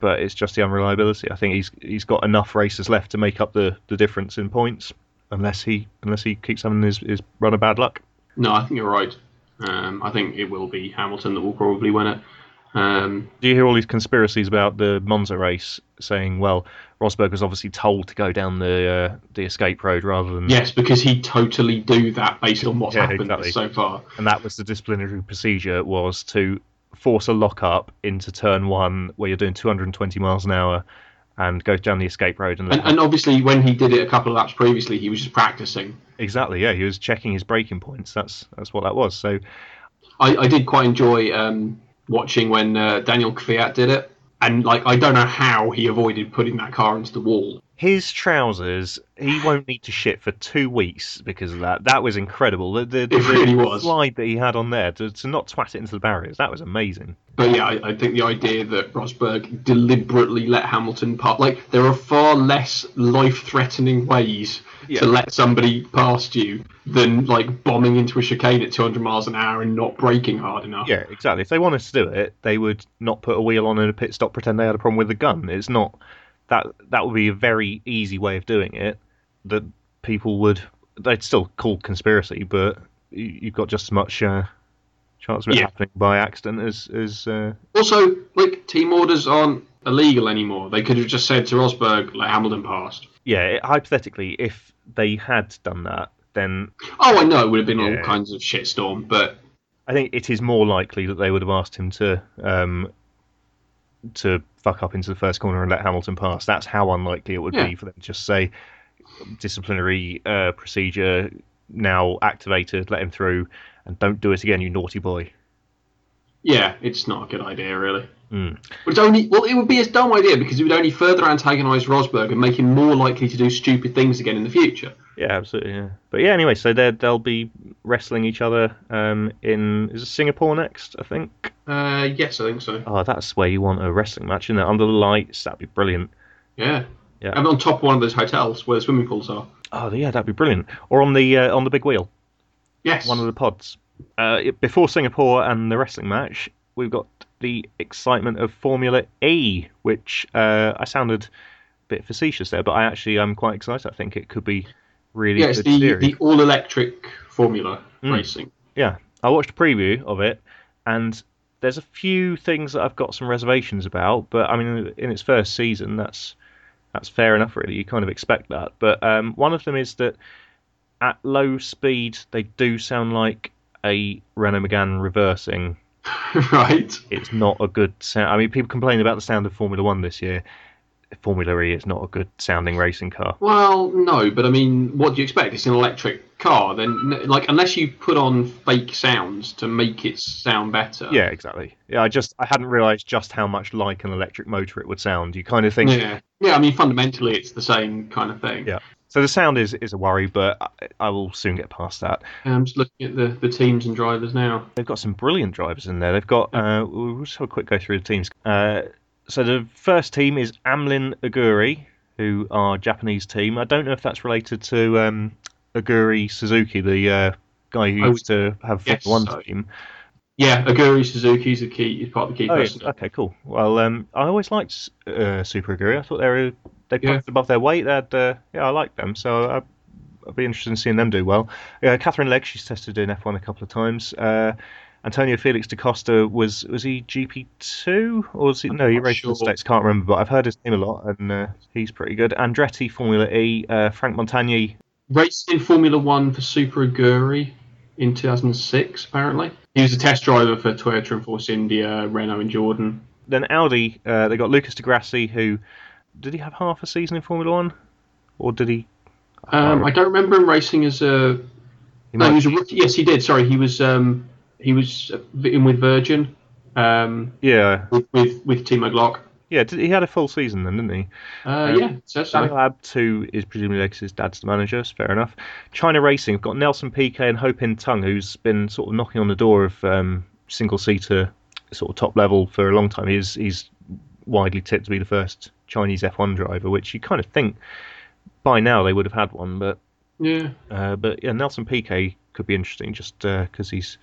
but it's just the unreliability. I think he's he's got enough races left to make up the, the difference in points, unless he unless he keeps having his, his run of bad luck. No, I think you're right. Um, I think it will be Hamilton that will probably win it. Um, Do you hear all these conspiracies about the Monza race saying, well, Rosberg was obviously told to go down the uh, the escape road rather than... Yes, because he'd totally do that based on what's yeah, happened exactly. so far. And that was the disciplinary procedure, was to force a lock-up into turn one where you're doing two hundred twenty miles an hour and go down the escape road. And, and, and obviously when he did it a couple of laps previously, he was just practising. Exactly, yeah. He was checking his braking points. That's that's what that was. So, I, I did quite enjoy um, watching when uh, Daniel Kvyat did it. And like, I don't know how he avoided putting that car into the wall. His trousers, he won't need to shit for two weeks because of that. That was incredible. The, the, the, it really the was. Slide that he had on there to, to not twat it into the barriers, that was amazing. But yeah, I, I think the idea that Rosberg deliberately let Hamilton pass, like, there are far less life-threatening ways yeah. to let somebody past you than, like, bombing into a chicane at two hundred miles an hour and not braking hard enough. Yeah, exactly. If they wanted to do it, they would not put a wheel on in a pit stop, pretend they had a problem with the gun. It's not... That that would be a very easy way of doing it that people would... They'd still call conspiracy, but you've got just as much uh, chance of it yeah. happening by accident as... as uh... Also, like, team orders aren't illegal anymore. They could have just said to Rosberg, let Hamilton pass. Yeah, it, hypothetically, if they had done that, then... Oh, I know, it would have been yeah. all kinds of shitstorm, but... I think it is more likely that they would have asked him to... Um, to fuck up into the first corner and let Hamilton pass. That's how unlikely it would yeah. be for them to just say disciplinary uh, procedure now activated, let him through, and don't do it again, you naughty boy. Yeah, it's not a good idea, really. Mm. It's only, well, it would be a dumb idea because it would only further antagonise Rosberg and make him more likely to do stupid things again in the future. Yeah, absolutely. Yeah. But yeah, anyway, so they'll be wrestling each other um, in... Is it Singapore next, I think? Uh, yes, I think so. Oh, that's where you want a wrestling match, isn't it? Under the lights, that'd be brilliant. Yeah. yeah. And on top of one of those hotels where the swimming pools are. Oh, yeah, that'd be brilliant. Or on the uh, on the big wheel. Yes. One of the pods. Uh, before Singapore and the wrestling match, we've got the excitement of Formula E, which uh, I sounded a bit facetious there, but I actually am quite excited. I think it could be really yeah, good the, series. Yeah, it's the all-electric Formula mm. racing. Yeah, I watched a preview of it, and there's a few things that I've got some reservations about, but I mean, in its first season, that's that's fair enough, really. You kind of expect that. But um, one of them is that at low speed, they do sound like a Renault Megane reversing. Right. It's not a good sound. I mean, people complain about the sound of Formula One this year. Formula E is not a good sounding racing car. Well, no, but I mean, what do you expect? It's an electric car. Then, like, unless you put on fake sounds to make it sound better. Yeah, exactly. Yeah, I just I hadn't realised just how much like an electric motor it would sound. You kind of think. Yeah, yeah. I mean, fundamentally, it's the same kind of thing. Yeah. So the sound is, is a worry, but I, I will soon get past that. I'm just looking at the, the teams and drivers now. They've got some brilliant drivers in there. They've got. Uh, we'll just have a quick go through the teams. Uh, so the first team is Amlin Aguri, who are a Japanese team. I don't know if that's related to um, Aguri Suzuki, the uh, guy who used to have Formula One so. team. Yeah, Aguri Suzuki is the key. Is part of the key. Oh, person. Yeah. Okay, cool. Well, um, I always liked uh, Super Aguri. I thought they were. They put yeah. above their weight. They'd, uh, yeah, I like them, so I'd, I'd be interested in seeing them do well. Uh, Catherine Legg, she's tested in F one a couple of times. Uh, Antonio Felix da Costa, was was he G P two? Or was he, no, he raced sure. in the States, can't remember, but I've heard his name a lot, and uh, he's pretty good. Andretti, Formula E, uh, Frank Montagny. Raced in Formula one for Super Aguri in two thousand six, apparently. He was a test driver for Toyota and Force India, Renault and Jordan. Then Audi, uh, they got Lucas Degrassi, who... Did he have half a season in Formula One? Or did he... I, um, I don't remember him racing as a... He no, he was a rookie. Yes, he did. Sorry, he was um, he was in with Virgin. Um, yeah. With, with with Timo Glock. Yeah, did, he had a full season then, didn't he? Uh, um, yeah, so so. Daniel Abd, who is presumably because his dad's the manager, so fair enough. China Racing, we've got Nelson Piquet and Ho Pin Tung, who's been sort of knocking on the door of um, single-seater sort of top level for a long time. He's He's widely tipped to be the first Chinese F one driver, which you kind of think by now they would have had one, but yeah, uh, but yeah, Nelson Piquet could be interesting just because uh, he's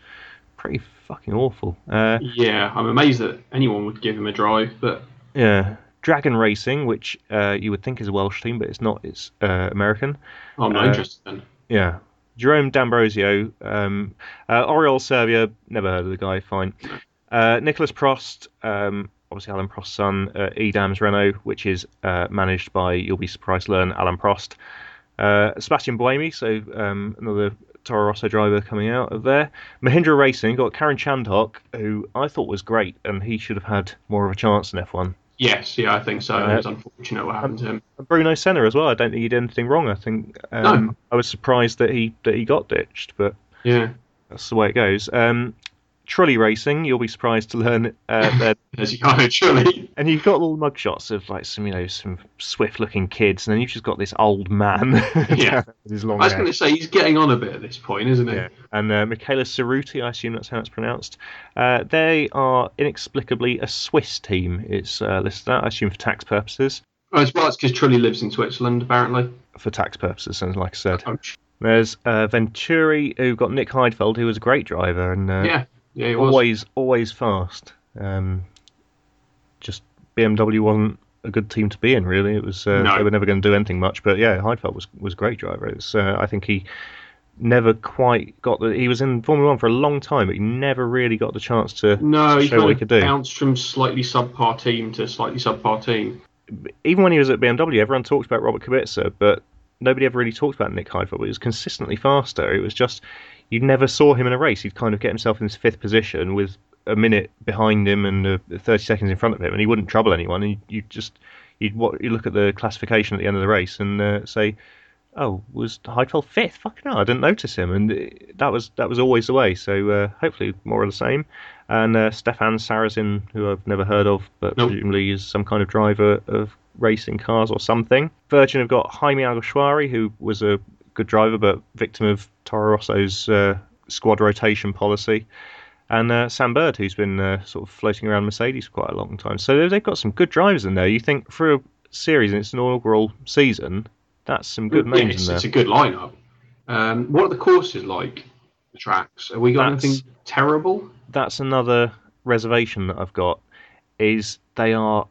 pretty fucking awful. Uh, yeah, I'm amazed that anyone would give him a drive, but yeah, Dragon Racing, which uh, you would think is a Welsh team, but it's not; it's uh, American. Oh, I'm not uh, interested then. Yeah, Jerome D'Ambrosio, um, uh, Oriol Servia, never heard of the guy. Fine, uh, Nicholas Prost. Um, Obviously, Alan Prost's son, uh, Edam's Renault, which is uh, managed by, you'll be surprised to learn, Alan Prost. Uh, Sebastian Buemi, so um, another Toro Rosso driver coming out of there. Mahindra Racing, got Karen Chandhok, who I thought was great, and he should have had more of a chance in F one. Yes, yeah, I think so. Uh, it was unfortunate what happened to him. Bruno Senna as well. I don't think he did anything wrong. I think um, no. I was surprised that he that he got ditched, but yeah, that's the way it goes. Um, Trulli Racing, you'll be surprised to learn uh, that. As you know, Trulli. And you've got all mugshots of like some, you know, some swift-looking kids, and then you've just got this old man. Yeah, with his long I was going to say he's getting on a bit at this point, isn't he? Yeah. And uh, Michaela Cerruti, I assume that's how it's pronounced. Uh, they are inexplicably a Swiss team. It's uh, listed that, I assume, for tax purposes. Oh, as well, it's because Trulli lives in Switzerland, apparently. For tax purposes, and like I said, Ouch. There's uh, Venturi, who got Nick Heidfeld, who was a great driver, and uh, yeah. Yeah, he was. Always, always fast. Um, just B M W wasn't a good team to be in, really. It was uh, no. They were never going to do anything much. But yeah, Heidfeld was was a great driver. It's uh, I think he never quite got the. He was in Formula One for a long time, but he never really got the chance to no, show what he could do. No, he bounced from slightly subpar team to slightly subpar team. Even when he was at B M W, everyone talked about Robert Kubica, but nobody ever really talked about Nick Heidfeld. He was consistently faster. It was just you never saw him in a race. He'd kind of get himself in his fifth position with a minute behind him and uh, thirty seconds in front of him, and he wouldn't trouble anyone. And you just you'd you look at the classification at the end of the race and uh, say, "Oh, was Heidfeld fifth? Fuck no, I didn't notice him." And that was that was always the way. So uh, hopefully more of the same. And uh, Stefan Sarrazin, who I've never heard of, but nope. presumably is some kind of driver of racing cars or something. Virgin have got Jaime Alguersuari, who was a good driver but victim of Toro Rosso's uh, squad rotation policy, and uh, Sam Bird, who's been uh, sort of floating around Mercedes for quite a long time. So they've got some good drivers in there. You think for a series and it's an inaugural season, that's some good names yeah, it's, in there. It's a good lineup. Um, what are the courses like? The tracks? Have we got that's, anything terrible? That's another reservation that I've got is they are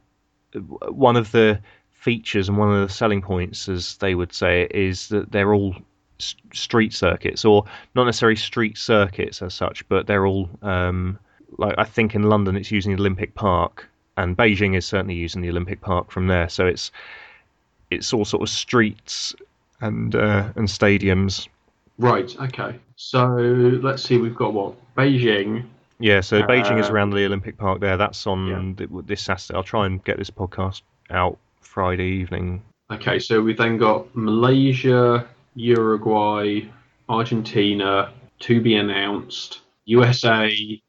one of the features and one of the selling points, as they would say, is that they're all st- street circuits, or not necessarily street circuits as such, but they're all um, like I think in London it's using the Olympic Park, and Beijing is certainly using the Olympic Park from there. So it's it's all sort of streets and uh, and stadiums. Right. Okay. So let's see. We've got what Beijing. Yeah. So uh, Beijing is around the Olympic Park there. That's on yeah. the, this Saturday. I'll try and get this podcast out Friday evening. Okay, so we've then got Malaysia, Uruguay, Argentina, to be announced, U S A,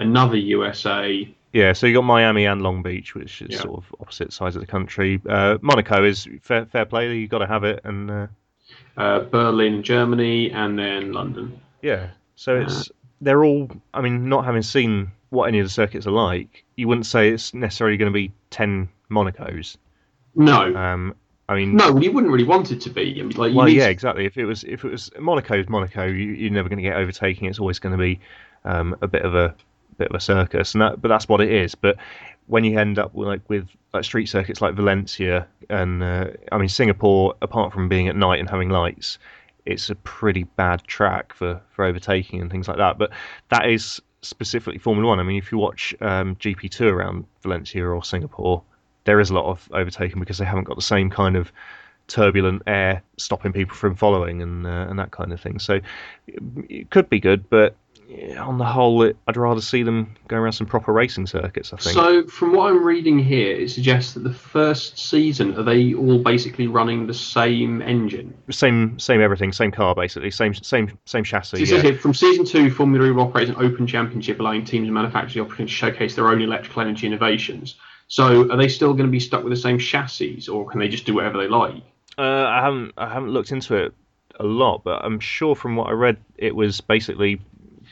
another U S A. Yeah, so you got Miami and Long Beach, which is yeah. sort of opposite sides of the country. Uh, Monaco is fair, fair play, you got to have it. And uh... Uh, Berlin, Germany, and then London. Yeah, so it's uh, they're all, I mean, not having seen what any of the circuits are like, you wouldn't say it's necessarily going to be ten Monacos. No, um, I mean, no, you wouldn't really want it to be. I mean, like, you well, need yeah, to... exactly. If it was, if it was Monaco's Monaco, you, you're never going to get overtaking. It's always going to be um, a bit of a bit of a circus, and that, but that's what it is. But when you end up with, like with like street circuits like Valencia and uh, I mean Singapore, apart from being at night and having lights, it's a pretty bad track for, for overtaking and things like that. But that is specifically Formula One. I mean, if you watch um, G P two around Valencia or Singapore, there is a lot of overtaking because they haven't got the same kind of turbulent air stopping people from following and uh, and that kind of thing. So it could be good, but on the whole, it, I'd rather see them go around some proper racing circuits, I think. So from what I'm reading here, it suggests that the first season, are they all basically running the same engine? Same same everything, same car basically, same same same chassis. So it says yeah. here, from season two, Formula E will operate an open championship, allowing teams and manufacturers the opportunity to showcase their own electrical energy innovations. So are they still going to be stuck with the same chassis, or can they just do whatever they like? Uh, I haven't I haven't looked into it a lot, but I'm sure from what I read, it was basically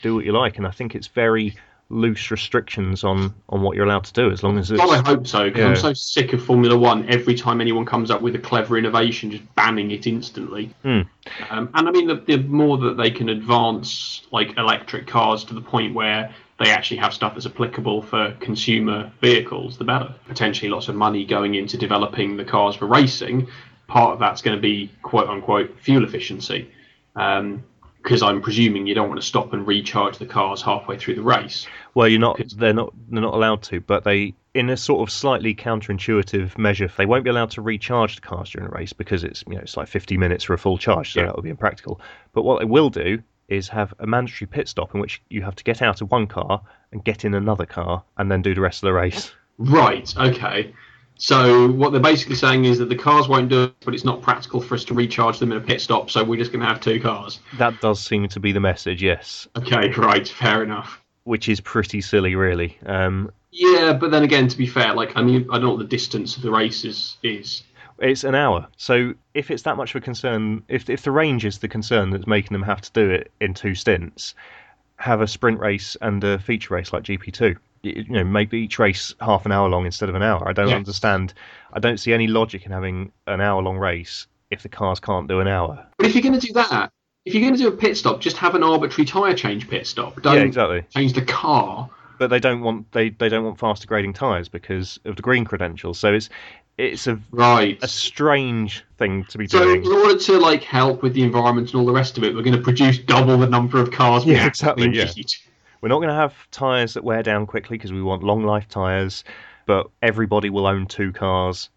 do what you like, and I think it's very loose restrictions on, on what you're allowed to do, as long as it's... Well, I hope so, because yeah. I'm so sick of Formula One, every time anyone comes up with a clever innovation, just banning it instantly. Mm. Um, and I mean, the, the more that they can advance like electric cars to the point where they actually have stuff that's applicable for consumer vehicles, the better. Potentially lots of money going into developing the cars for racing. Part of that's going to be, quote-unquote, fuel efficiency, um, because I'm presuming you don't want to stop and recharge the cars halfway through the race. Well, you're not. They're not. They're not allowed to. But they, in a sort of slightly counterintuitive measure, they won't be allowed to recharge the cars during a race because it's you know it's like fifty minutes for a full charge, so yeah. that would be impractical. But what they will do is have a mandatory pit stop in which you have to get out of one car and get in another car and then do the rest of the race. Right. Okay. So what they're basically saying is that the cars won't do it, but it's not practical for us to recharge them in a pit stop, so we're just going to have two cars. That does seem to be the message, yes. Okay, right, fair enough. Which is pretty silly, really. Um, yeah, but then again, to be fair, like I mean, I don't know what the distance of the race is. is. It's an hour. So if it's that much of a concern, if if the range is the concern that's making them have to do it in two stints, have a sprint race and a feature race like G P two. You know, make each race half an hour long instead of an hour. I don't yeah. understand. I don't see any logic in having an hour-long race if the cars can't do an hour. But if you're going to do that, if you're going to do a pit stop, just have an arbitrary tyre change pit stop. Don't yeah, exactly. change the car. But they don't want they, they don't want faster grading tyres because of the green credentials. So it's it's a right. a strange thing to be so doing. So in order to like help with the environment and all the rest of it, we're going to produce double the number of cars. Yeah, exactly. Yeah. We're not going to have tyres that wear down quickly because we want long-life tyres, but everybody will own two cars.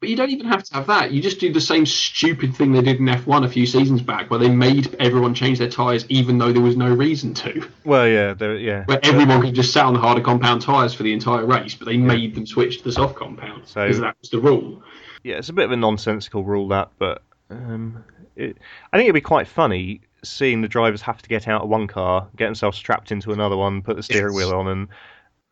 But you don't even have to have that. You just do the same stupid thing they did in F one a few seasons back where they made everyone change their tyres even though there was no reason to. Well, yeah. yeah. Where everyone could just sit on the harder compound tyres for the entire race, but they yeah. made them switch to the soft compound so, because that was the rule. Yeah, it's a bit of a nonsensical rule, that, but um, it, I think it'd be quite funny seeing the drivers have to get out of one car, get themselves strapped into another one, put the steering yes. wheel on, and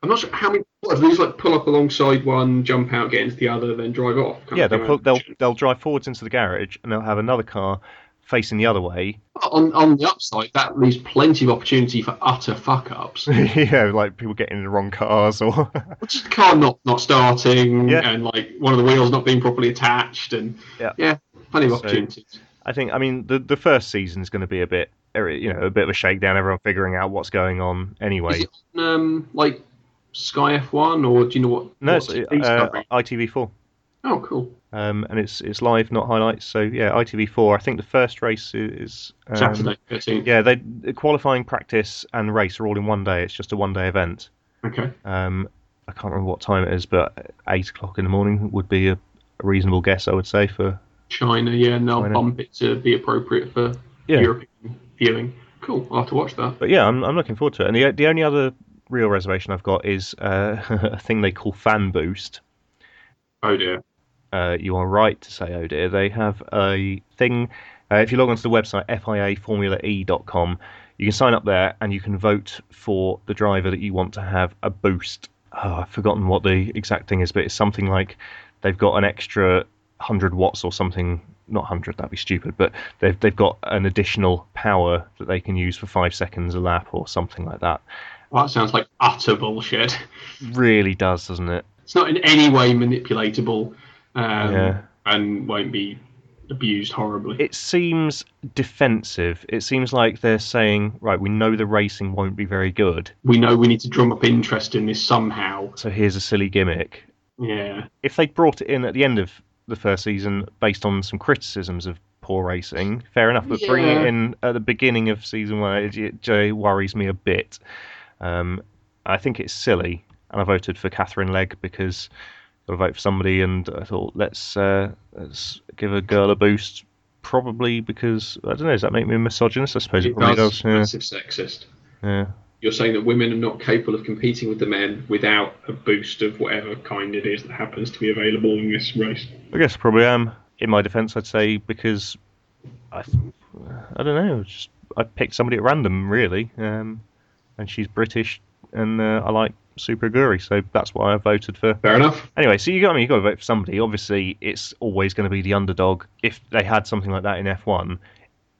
I'm not sure how many. What, do these like pull up alongside one, jump out, get into the other, then drive off? Yeah, they'll pull, they'll they'll drive forwards into the garage, and they'll have another car facing the other way. On on the upside, that leaves plenty of opportunity for utter fuck ups. yeah, like people getting in the wrong cars or just the car not not starting, yeah. and like one of the wheels not being properly attached, and yeah, yeah plenty of so, opportunities. I think, I mean, the, the first season is going to be a bit, you know, a bit of a shakedown, everyone figuring out what's going on anyway. Is it on, um, like, Sky F one, or do you know what? No, it's uh, I T V four. Oh, cool. Um, and it's it's live, not highlights. So yeah, I T V four. I think the first race is um, Saturday thirteenth. Yeah, they qualifying, practice, and race are all in one day. It's just a one day event. Okay. Um, I can't remember what time it is, but eight o'clock in the morning would be a, a reasonable guess, I would say, for China. Yeah, and they'll bump it to be appropriate for yeah. European viewing. Cool. I'll have to watch that. But yeah, I'm I'm looking forward to it. And the the only other real reservation I've got is uh, a thing they call Fan Boost. Oh dear. Uh, you are right to say, oh dear, they have a thing. Uh, if you log onto the website, F I A formula e dot com, you can sign up there and you can vote for the driver that you want to have a boost. Oh, I've forgotten what the exact thing is, but it's something like they've got an extra one hundred watts or something. Not one hundred, that'd be stupid, but they've, they've got an additional power that they can use for five seconds a lap or something like that. Well, that sounds like utter bullshit. Really does, doesn't it? It's not in any way manipulatable. Um, yeah. And won't be abused horribly. It seems defensive. It seems like they're saying, right, we know the racing won't be very good. We know we need to drum up interest in this somehow. So here's a silly gimmick. Yeah. If they brought it in at the end of the first season based on some criticisms of poor racing, fair enough. But yeah. bringing it in at the beginning of season one, it, it worries me a bit. Um, I think it's silly. And I voted for Catherine Legg because... got to vote for somebody, and I thought, let's uh, let's give a girl a boost, probably because, I don't know, does that make me a misogynist? I suppose it, it probably does. does. Yeah. Massive sexist. Yeah. You're saying that women are not capable of competing with the men without a boost of whatever kind it is that happens to be available in this race. I guess I probably am. In my defence, I'd say, because, I I don't know, just I picked somebody at random, really, um, and she's British, and uh, I like Super Aguri, so that's why I voted for. Fair enough. Anyway, so you got I mean, you got to vote for somebody. Obviously, it's always going to be the underdog. If they had something like that in F one,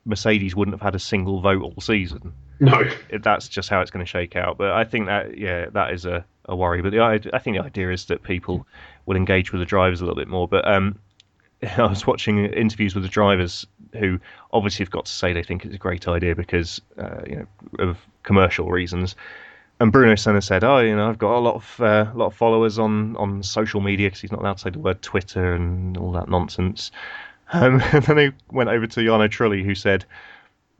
Mercedes wouldn't have had a single vote all season. No, that's just how it's going to shake out. But I think that yeah, that is a, a worry. But the I think the idea is that people will engage with the drivers a little bit more. But um, I was watching interviews with the drivers who obviously have got to say they think it's a great idea because uh, you know of commercial reasons. And Bruno Senna said, "Oh, you know, I've got a lot of uh, lot of followers on, on social media because he's not allowed to say the word Twitter and all that nonsense." Um, and then he went over to Jarno Trulli, who said,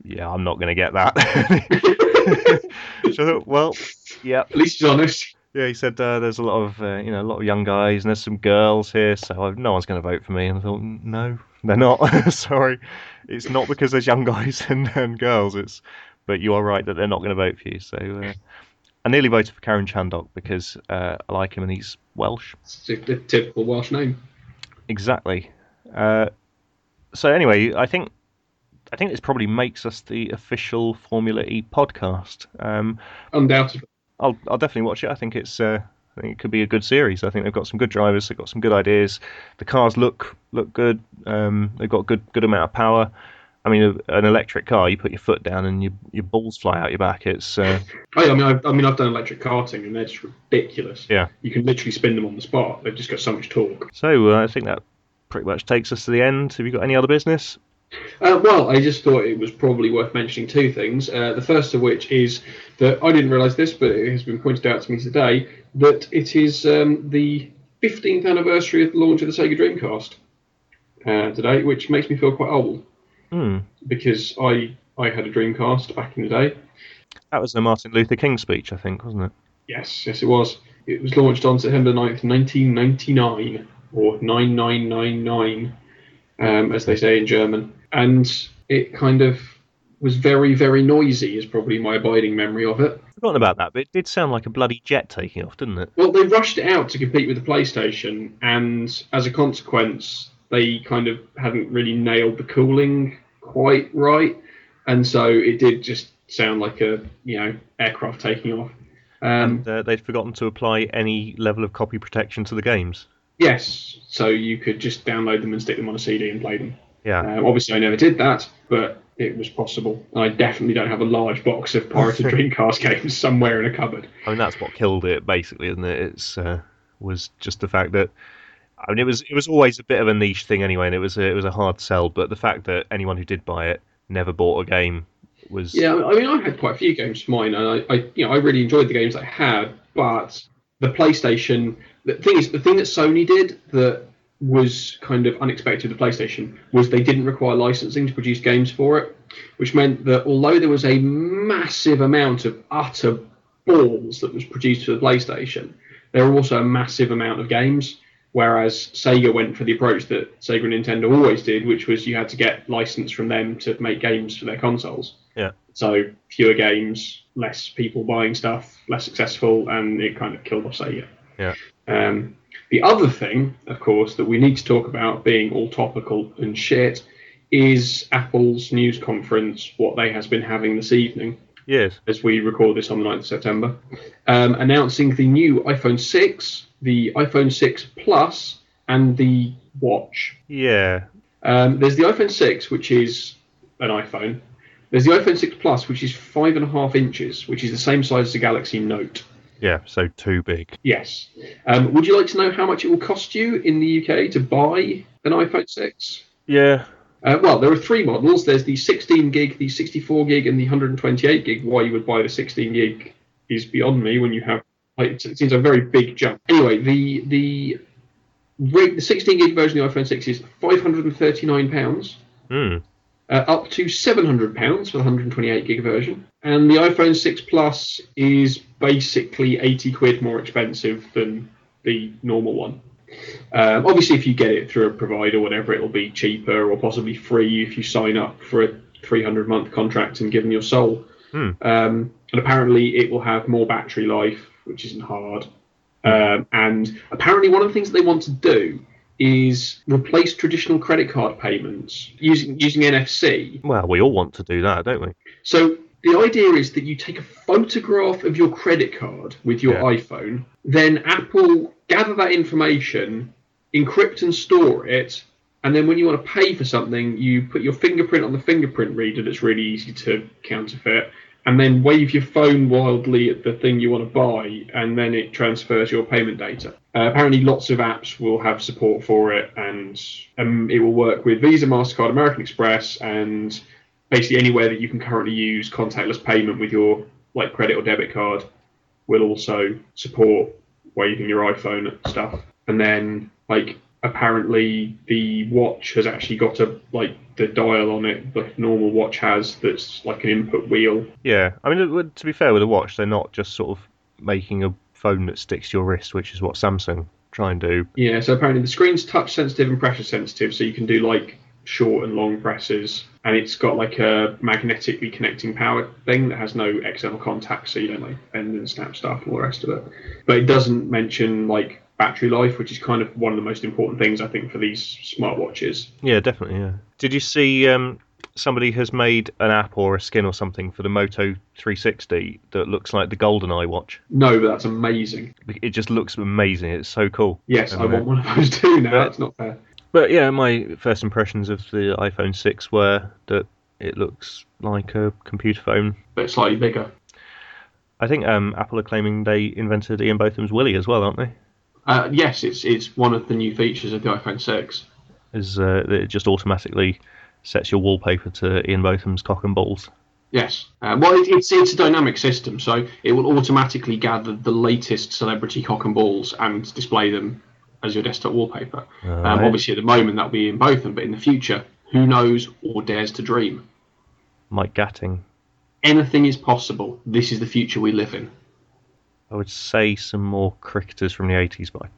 "Yeah, I'm not going to get that." So I thought, well, yeah, at least he's honest. Yeah, he said uh, there's a lot of uh, you know a lot of young guys and there's some girls here, so no one's going to vote for me. And I thought, no, they're not. Sorry, it's not because there's young guys and, and girls. It's but you are right that they're not going to vote for you. So. Uh, I nearly voted for Karen Chandok because uh, I like him and he's Welsh. It's a typical Welsh name. Exactly. Uh, so anyway, I think I think this probably makes us the official Formula E podcast. Um, Undoubtedly. I'll I'll definitely watch it. I think it's uh, I think it could be a good series. I think they've got some good drivers. They've got some good ideas. The cars look look good. Um, they've got good good amount of power. I mean, an electric car, you put your foot down and your your balls fly out your back. It's. Uh... I mean, I've, I mean, I've done electric karting and they're just ridiculous. Yeah. You can literally spin them on the spot. They've just got so much torque. So uh, I think that pretty much takes us to the end. Have you got any other business? Uh, well, I just thought it was probably worth mentioning two things. Uh, the first of which is that I didn't realise this, but it has been pointed out to me today, that it is um, the fifteenth anniversary of the launch of the Sega Dreamcast uh, today, which makes me feel quite old. Mm. Because I, I had a Dreamcast back in the day. That was the Martin Luther King speech, I think, wasn't it? Yes, yes it was. It was launched on September ninth, nineteen ninety-nine, or nine nine nine nine, um, as they say in German. And it kind of was very, very noisy, is probably my abiding memory of it. I've forgotten about that, but it did sound like a bloody jet taking off, didn't it? Well, they rushed it out to compete with the PlayStation, and as a consequence, they kind of hadn't really nailed the cooling quite right, and so it did just sound like a you know aircraft taking off. Um, and uh, they'd forgotten to apply any level of copy protection to the games. Yes, so you could just download them and stick them on a C D and play them. Yeah. Uh, obviously, I never did that, but it was possible. And I definitely don't have a large box of pirated Dreamcast games somewhere in a cupboard. I mean, that's what killed it, basically, isn't it? It's uh, was just the fact that. I mean, it was it was always a bit of a niche thing anyway, and it was a, it was a hard sell. But the fact that anyone who did buy it never bought a game was yeah. I mean, I had quite a few games for mine, and I, I you know I really enjoyed the games I had, but the PlayStation, the thing is, the thing that Sony did that was kind of unexpected to the PlayStation was they didn't require licensing to produce games for it, which meant that although there was a massive amount of utter balls that was produced for the PlayStation, there were also a massive amount of games, whereas Sega went for the approach that Sega and Nintendo always did, which was you had to get license from them to make games for their consoles. Yeah. So fewer games, less people buying stuff, less successful, and it kind of killed off Sega. Yeah. Um, the other thing, of course, that we need to talk about, being all topical and shit, is Apple's news conference, what they has been having this evening. Yes. As we record this on the ninth of September, um, announcing the new iPhone six, the iPhone six Plus, and the Watch. Yeah. Um, there's the iPhone six, which is an iPhone. There's the iPhone six Plus, which is five and a half inches, which is the same size as the Galaxy Note. Yeah, so too big. Yes. Um, would you like to know how much it will cost you in the U K to buy an iPhone six? Yeah. Uh, well, there are three models. There's the sixteen gig, the sixty-four gig, and the one twenty-eight gig. Why you would buy the sixteen gig is beyond me when you have... Like, it seems a very big jump. Anyway, the the the sixteen gig version of the iPhone six is five hundred thirty-nine pounds, mm. uh, up to seven hundred pounds for the one twenty-eight gig version. And the iPhone six Plus is basically eighty quid more expensive than the normal one. Um, obviously, if you get it through a provider or whatever, it'll be cheaper or possibly free if you sign up for a three hundred month contract and give them your soul. Hmm. Um, and apparently, it will have more battery life, which isn't hard. Um, and apparently, one of the things that they want to do is replace traditional credit card payments using using N F C. Well, we all want to do that, don't we? So the idea is that you take a photograph of your credit card with your yeah. iPhone, then Apple gather that information, encrypt and store it, and then when you want to pay for something, you put your fingerprint on the fingerprint reader that's really easy to counterfeit, and then wave your phone wildly at the thing you want to buy, and then it transfers your payment data. Uh, apparently lots of apps will have support for it, and um, it will work with Visa, MasterCard, American Express, and basically anywhere that you can currently use contactless payment with your like credit or debit card will also support waving your iPhone at stuff. And then like apparently the watch has actually got a like the dial on it the normal watch has, that's like an input wheel. Yeah, I mean, to be fair with the watch, they're not just sort of making a phone that sticks to your wrist, which is what Samsung try and do. Yeah, so apparently the screen's touch sensitive and pressure sensitive, so you can do like short and long presses, and it's got like a magnetically connecting power thing that has no external contact, so you don't like bend and snap stuff and all the rest of it. But it doesn't mention like battery life, which is kind of one of the most important things I think for these smartwatches. Yeah, definitely. Yeah. Did you see um somebody has made an app or a skin or something for the Moto three sixty that looks like the GoldenEye watch? No, but that's amazing. It just looks amazing. It's so cool. Yes, I, I want one of those too now. That's not fair. But yeah, my first impressions of the iPhone six were that it looks like a computer phone, but slightly bigger. I think um, Apple are claiming they invented Ian Botham's Willy as well, aren't they? Uh, yes, it's it's one of the new features of the iPhone six. Is uh, it just automatically sets your wallpaper to Ian Botham's cock and balls? Yes. Uh, well, it, it's it's a dynamic system, so it will automatically gather the latest celebrity cock and balls and display them as your desktop wallpaper. Right. Um, obviously, at the moment, that'll be in both of them, but in the future, who knows or dares to dream? Mike Gatting. Anything is possible. This is the future we live in. I would say some more cricketers from the eighties, but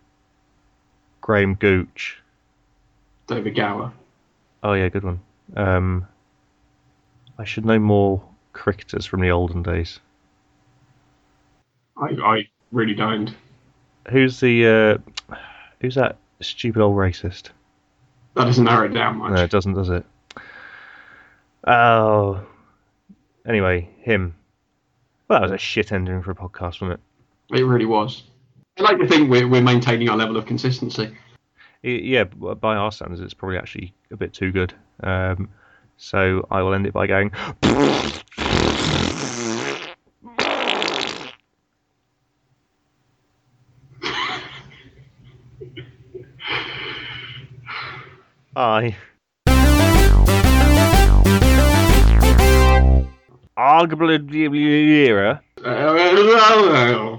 Graham Gooch. David Gower. Oh, yeah, good one. Um, I should know more cricketers from the olden days. I, I really don't. Who's the... Uh, Who's that stupid old racist? That doesn't narrow it down much. No, it doesn't, does it? Oh. Anyway, him. Well, that was a shit ending for a podcast, wasn't it? It really was. I like to think we're, we're maintaining our level of consistency. It, yeah, by our standards, it's probably actually a bit too good. Um, so I will end it by going... I arguably era.